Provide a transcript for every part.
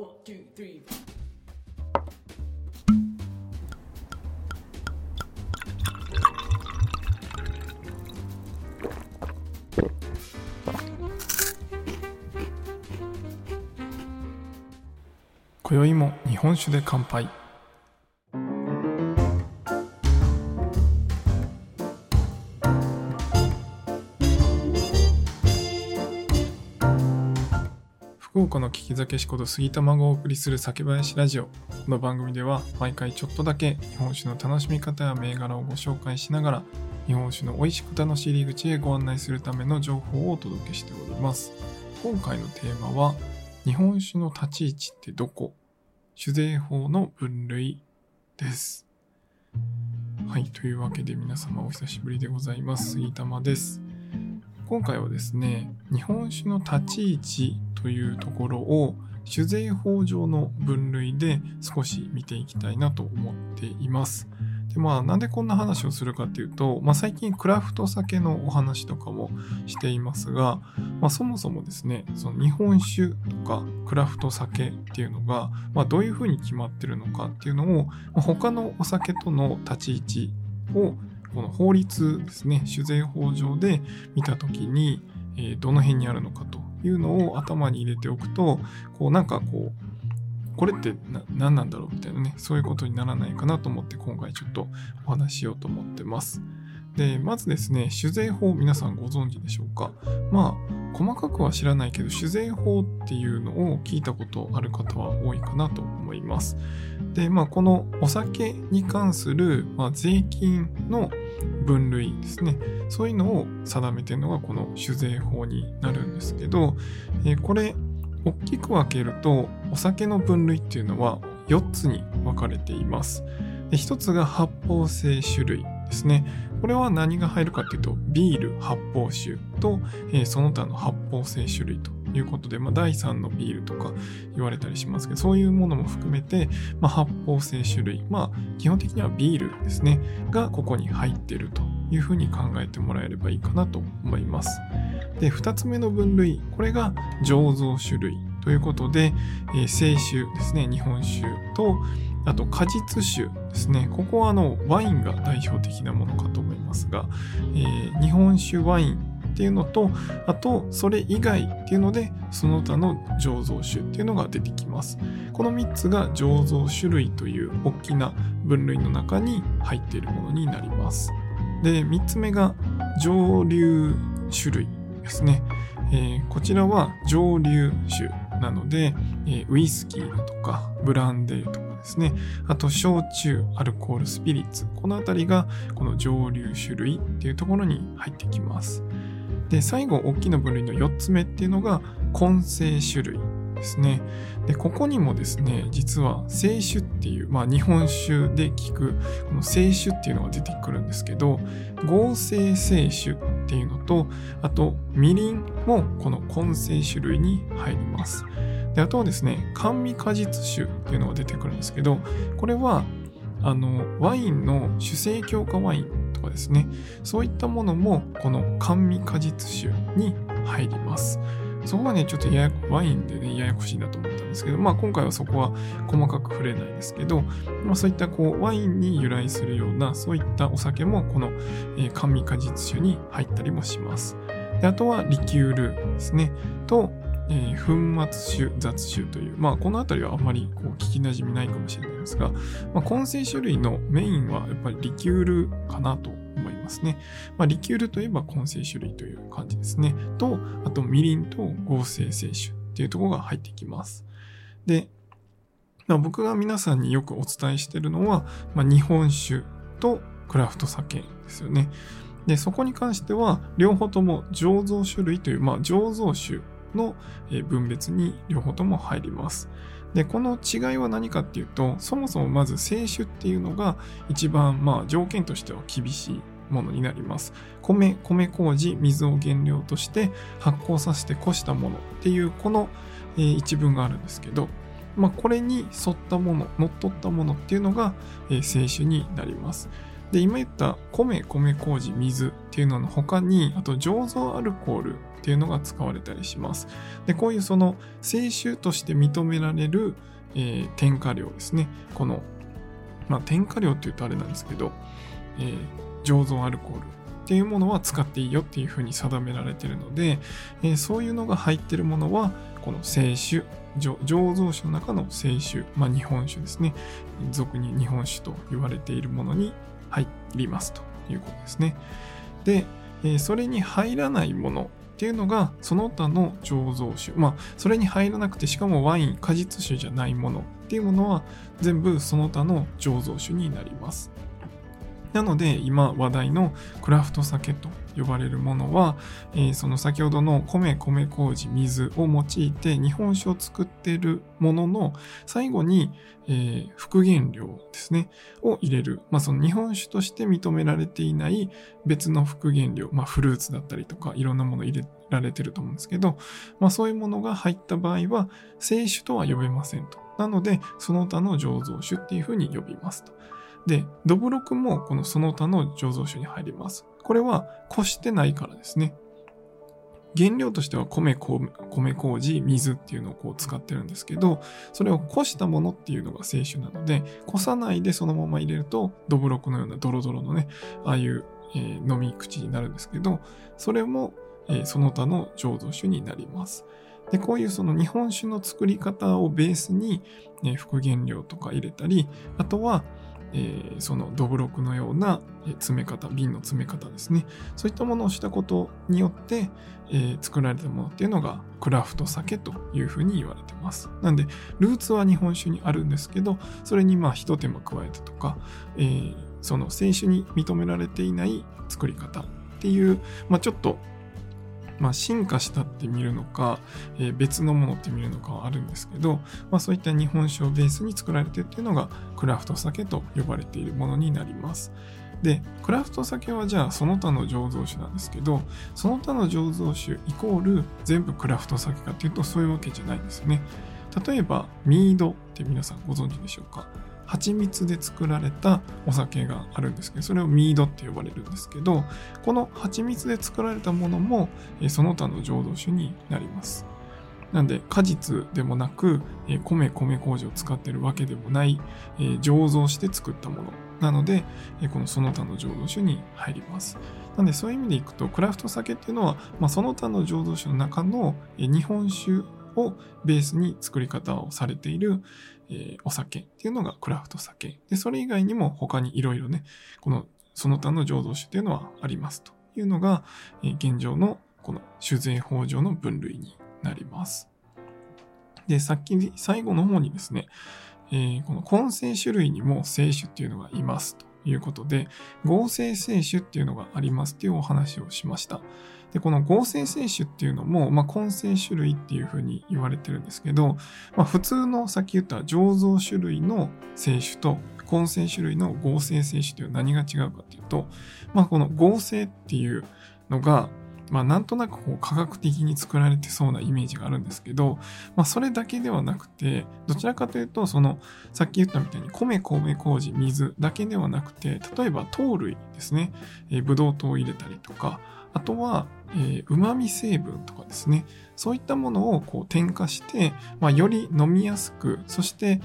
1, 2, 3今宵も日本酒で乾杯。福岡の利き酒師こと杉玉がお送りする酒林ラジオ。この番組では毎回ちょっとだけ日本酒の楽しみ方や銘柄をご紹介しながら、日本酒の美味しく楽しい入り口へご案内するための情報をお届けしております。今回のテーマは、日本酒の立ち位置ってどこ？酒税法の分類です。はい、というわけで皆様お久しぶりでございます。杉玉です。今回はですね、日本酒の立ち位置というところを酒税法上の分類で少し見ていきたいなと思っています。で、なんでこんな話をするかっていうと、最近クラフト酒のお話とかもしていますが、そもそもですね、その日本酒とかクラフト酒っていうのが、どういうふうに決まってるのかっていうのを、他のお酒との立ち位置をこの法律ですね、酒税法上で見たときに、どの辺にあるのかというのを頭に入れておくと、これって何なんだろうみたいなね、そういうことにならないかなと思って、今回ちょっとお話ししようと思ってます。で、まずですね、酒税法皆さんご存知でしょうか？細かくは知らないけど、酒税法っていうのを聞いたことある方は多いかなと思います。で、このお酒に関する、税金の分類ですね、そういうのを定めているのがこの酒税法になるんですけど、これ大きく分けると、お酒の分類っていうのは4つに分かれています。で、1つが発泡性酒類ですね。これは何が入るかっていうと、ビール、発泡酒と、その他の発泡性種類ということで、第3のビールとか言われたりしますけど、そういうものも含めて、発泡性種類、基本的にはビールですねがここに入っているというふうに考えてもらえればいいかなと思います。で、2つ目の分類、これが醸造酒類ということで、清酒ですね、日本酒と、あと果実酒ですね。ここはワインが代表的なものかと思いますが、日本酒、ワインっていうのと、あとそれ以外っていうので、その他の醸造酒っていうのが出てきます。この3つが醸造酒類という大きな分類の中に入っているものになります。で、3つ目が蒸留酒類ですね。こちらは蒸留酒なので、ウイスキーだとかブランデーとかですね、あと焼酎、アルコール、スピリッツ、このあたりがこの蒸留酒類っていうところに入ってきます。で、最後大きな分類の4つ目っていうのが混成酒類ですね。で、ここにもですね、実は清酒っていう、日本酒で聞くこの清酒っていうのが出てくるんですけど、合成清酒っていうのと、あとみりんもこの混成種類に入ります。で、あとはですね、甘味果実酒っていうのが出てくるんですけど、これはワインの酒精強化ワインとかですね、そういったものもこの甘味果実酒に入ります。そこはね、ちょっとワインでね、ややこしいなと思ったんですけど、今回はそこは細かく触れないですけど、そういったワインに由来するような、そういったお酒もこの甘味果実酒に入ったりもします。で、あとはリキュールですねと、粉末酒、雑酒という、このあたりはあまり聞きなじみないかもしれないですが、混成種類のメインはやっぱりリキュールかなと思いますね。リキュールといえば混成種類という感じですね。と、あとみりんと合成清酒っていうところが入ってきます。で、僕が皆さんによくお伝えしているのは、日本酒とクラフト酒ですよね。で、そこに関しては両方とも醸造酒類という、醸造酒の分別に両方とも入ります。で、この違いは何かっていうと、そもそもまず清酒っていうのが一番条件としては厳しいものになります。米麹、水を原料として発酵させてこしたものっていう、この一文があるんですけど、これに沿ったもの、乗っ取ったものっていうのが清酒になります。で、今言った米麹、水っていうのの他に、あと醸造アルコールっていうのが使われたりします。で、こういうその清酒として認められる、添加料ですね。この、添加料っていうとあれなんですけど、醸造アルコールっていうものは使っていいよっていうふうに定められているので、そういうのが入っているものは、この清酒、醸造酒の中の清酒、日本酒ですね。俗に日本酒と言われているものに入りますということですね。で、それに入らないものっていうのがその他の醸造酒、それに入らなくて、しかもワイン、果実酒じゃないものっていうものは全部その他の醸造酒になります。なので今話題のクラフト酒と呼ばれるものは、その先ほどの米麹、水を用いて日本酒を作っているものの最後に、副原料ですねを入れる、その日本酒として認められていない別の副原料、フルーツだったりとかいろんなもの入れられてると思うんですけど、そういうものが入った場合は清酒とは呼べませんと。なのでその他の醸造酒っていうふうに呼びますと。で、どぶろくもこのその他の醸造酒に入ります。これはこしてないからですね。原料としては米麹、水っていうのをこう使ってるんですけど、それをこしたものっていうのが清酒なので、こさないでそのまま入れるとどぶろくのようなドロドロのね、ああいう、飲み口になるんですけど、それも、その他の醸造酒になります。で、こういうその日本酒の作り方をベースに、副原料とか入れたり、あとはそのどぶろくのような詰め方、瓶の詰め方ですね、そういったものをしたことによって、作られたものっていうのがクラフト酒というふうに言われてます。なんでルーツは日本酒にあるんですけど、それに一手間加えたとか、その清酒に認められていない作り方っていう、ちょっと進化したって見るのか、別のものって見るのかはあるんですけど、そういった日本酒をベースに作られているっていうのがクラフト酒と呼ばれているものになります。で、クラフト酒はじゃあその他の醸造酒なんですけど、その他の醸造酒イコール全部クラフト酒かっていうとそういうわけじゃないんですよね。例えばミードって皆さんご存知でしょうか。蜂蜜で作られたお酒があるんですけど、それをミードって呼ばれるんですけど、この蜂蜜で作られたものもその他の醸造酒になります。なんで果実でもなく、米麹を使っているわけでもない、醸造して作ったものなので、このその他の醸造酒に入ります。なんでそういう意味でいくとクラフト酒っていうのは、その他の醸造酒の中の日本酒をベースに作り方をされている、お酒っていうのがクラフト酒で、それ以外にも他にいろいろね、このその他の醸造酒っていうのはありますというのが、現状のこの酒税法上の分類になります。で、最後の方にですね、この混成種類にも清酒っていうのがいますということで、合成清酒っていうのがありますっていうお話をしました。で、この合成清酒っていうのも、混成種類っていうふうに言われてるんですけど、普通のさっき言った醸造種類の清酒と混成種類の合成清酒という何が違うかっていうと、この合成っていうのが、なんとなくこう科学的に作られてそうなイメージがあるんですけど、それだけではなくて、どちらかというとそのさっき言ったみたいに米麹、水だけではなくて、例えば糖類ですね、ブドウ糖を入れたりとか、あとは旨味成分とかですね、そういったものをこう添加して、より飲みやすく、そして、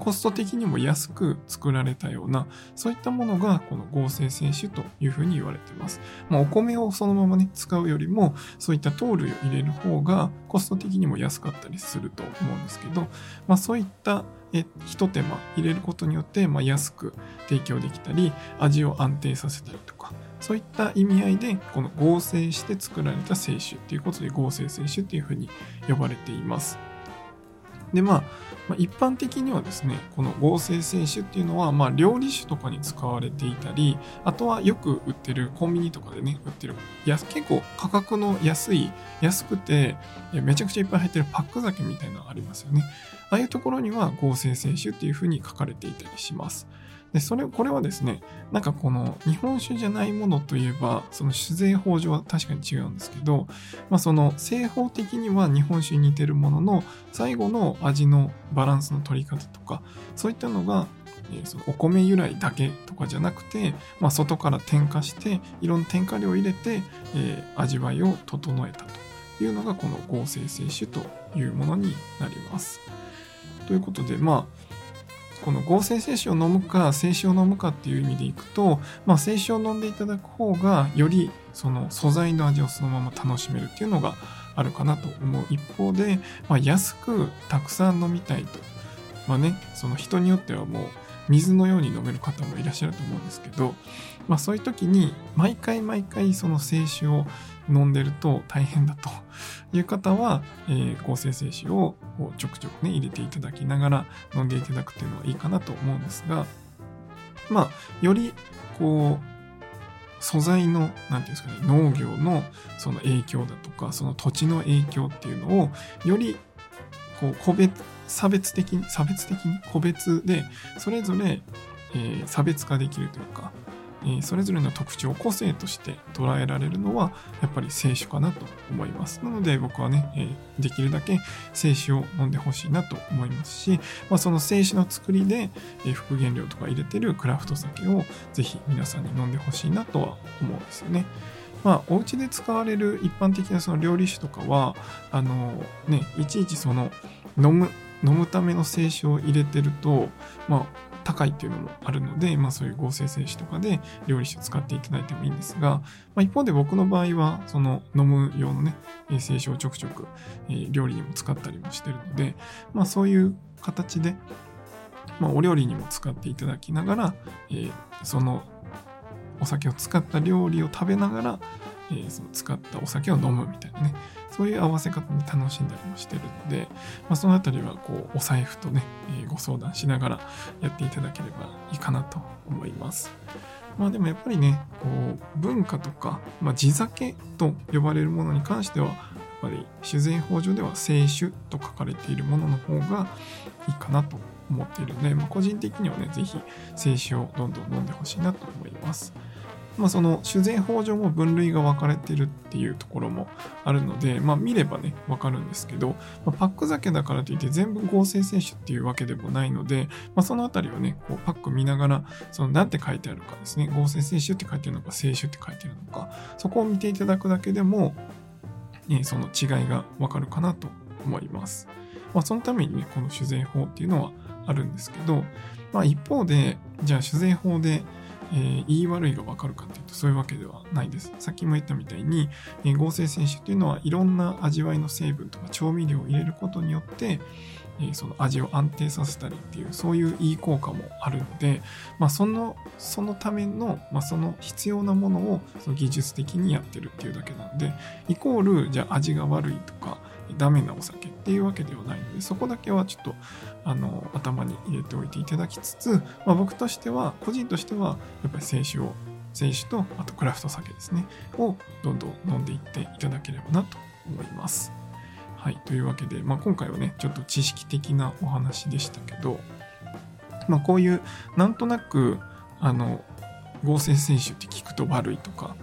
コスト的にも安く作られたような、そういったものがこの合成清酒というふうに言われています。お米をそのままね使うよりも、そういった糖類を入れる方がコスト的にも安かったりすると思うんですけど、そういった一手間入れることによって、安く提供できたり、味を安定させたりとか、そういった意味合いでこの合成して作られた清酒ということで合成清酒というふうに呼ばれています。で、一般的にはですね、この合成清酒っていうのは、料理酒とかに使われていたり、あとはよく売ってるコンビニとかでね売ってる結構価格の安くてめちゃくちゃいっぱい入ってるパック酒みたいなのありますよね。ああいうところには合成清酒っていうふうに書かれていたりします。で、これはですね、この日本酒じゃないものといえば、その酒税法上は確かに違うんですけど、その製法的には日本酒に似てるものの、最後の味のバランスの取り方とか、そういったのがそのお米由来だけとかじゃなくて、外から添加していろんな添加量を入れて、味わいを整えたというのがこの合成清酒というものになります。ということで、この合成清酒を飲むか清酒を飲むかっていう意味でいくと、清酒を飲んでいただく方がよりその素材の味をそのまま楽しめるっていうのがあるかなと思う一方で、安くたくさん飲みたいと、その人によってはもう水のように飲める方もいらっしゃると思うんですけど、そういう時に毎回その清酒を飲んでると大変だという方は、合成清酒をちょくちょくね入れていただきながら飲んでいただくっていうのはいいかなと思うんですが、よりこう素材の農業のその影響だとかその土地の影響っていうのをよりこう差別的に個別でそれぞれ、差別化できるというか。それぞれの特徴を個性として捉えられるのはやっぱり清酒かなと思います。なので僕はできるだけ清酒を飲んでほしいなと思いますし、その清酒の作りで副原料とか入れてるクラフト酒をぜひ皆さんに飲んでほしいなとは思うんですよね。お家で使われる一般的なその料理酒とかはいちいちその飲むための清酒を入れてると高いっていうのもあるので、そういう合成清酒とかで料理酒使っていただいてもいいんですが、一方で僕の場合はその飲む用の清酒をちょくちょく、料理にも使ったりもしてるので、そういう形で、お料理にも使っていただきながら、そのお酒を使った料理を食べながら、その使ったお酒を飲むみたいなそういう合わせ方に楽しんだりもしてるので、そのあたりはこうお財布とご相談しながらやっていただければいいかなと思います。でもやっぱりこう文化とか、地酒と呼ばれるものに関してはやっぱり酒税法上では清酒と書かれているものの方がいいかなと思っているので、個人的にはぜひ清酒をどんどん飲んでほしいなと思います。その酒税法上も分類が分かれてるっていうところもあるので、見れば分かるんですけど、パック酒だからといって全部合成清酒っていうわけでもないので、そのあたりはこうパック見ながら何て書いてあるかですね、合成清酒って書いてあるのか清酒って書いてあるのか、そこを見ていただくだけでも、その違いが分かるかなと思います。そのためにこの酒税法っていうのはあるんですけど、一方でじゃあ酒税法で言い悪いが分かるかというとそういうわけではないです。さっきも言ったみたいに、合成清酒というのはいろんな味わいの成分とか調味料を入れることによって、その味を安定させたりっていうそういういい効果もあるので、そのための、その必要なものをその技術的にやってるっていうだけなので、イコールじゃあ味が悪いとかダメなお酒っていうわけではないので、そこだけはちょっと頭に入れておいていただきつつ、僕としては個人としてはやっぱり清酒とあとクラフト酒ですねをどんどん飲んでいっていただければなと思います。というわけで、今回はちょっと知識的なお話でしたけど、こういうなんとなく合成清酒って聞くと悪いとか、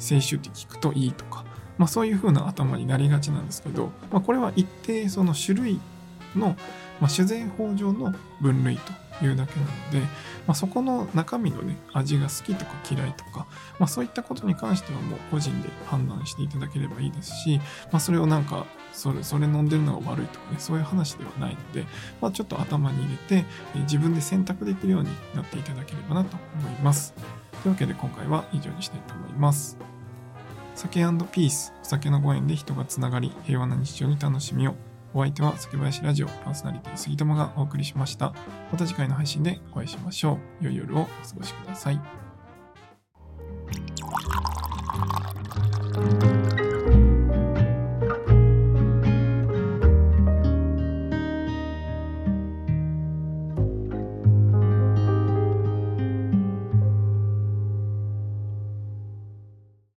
清酒って聞くといいとか、そういう風な頭になりがちなんですけど、これは一定その種類の、酒税法上の分類というだけなので、そこの中身の味が好きとか嫌いとか、そういったことに関してはもう個人で判断していただければいいですし、それをそれ飲んでるのが悪いとかそういう話ではないので、ちょっと頭に入れて自分で選択できるようになっていただければなと思います。というわけで今回は以上にしたいと思います。酒&ピース、お酒のご縁で人がつながり、平和な日常に楽しみを。お相手は酒林ラジオパーソナリティ杉友がお送りしました。また次回の配信でお会いしましょう。良い夜をお過ごしください。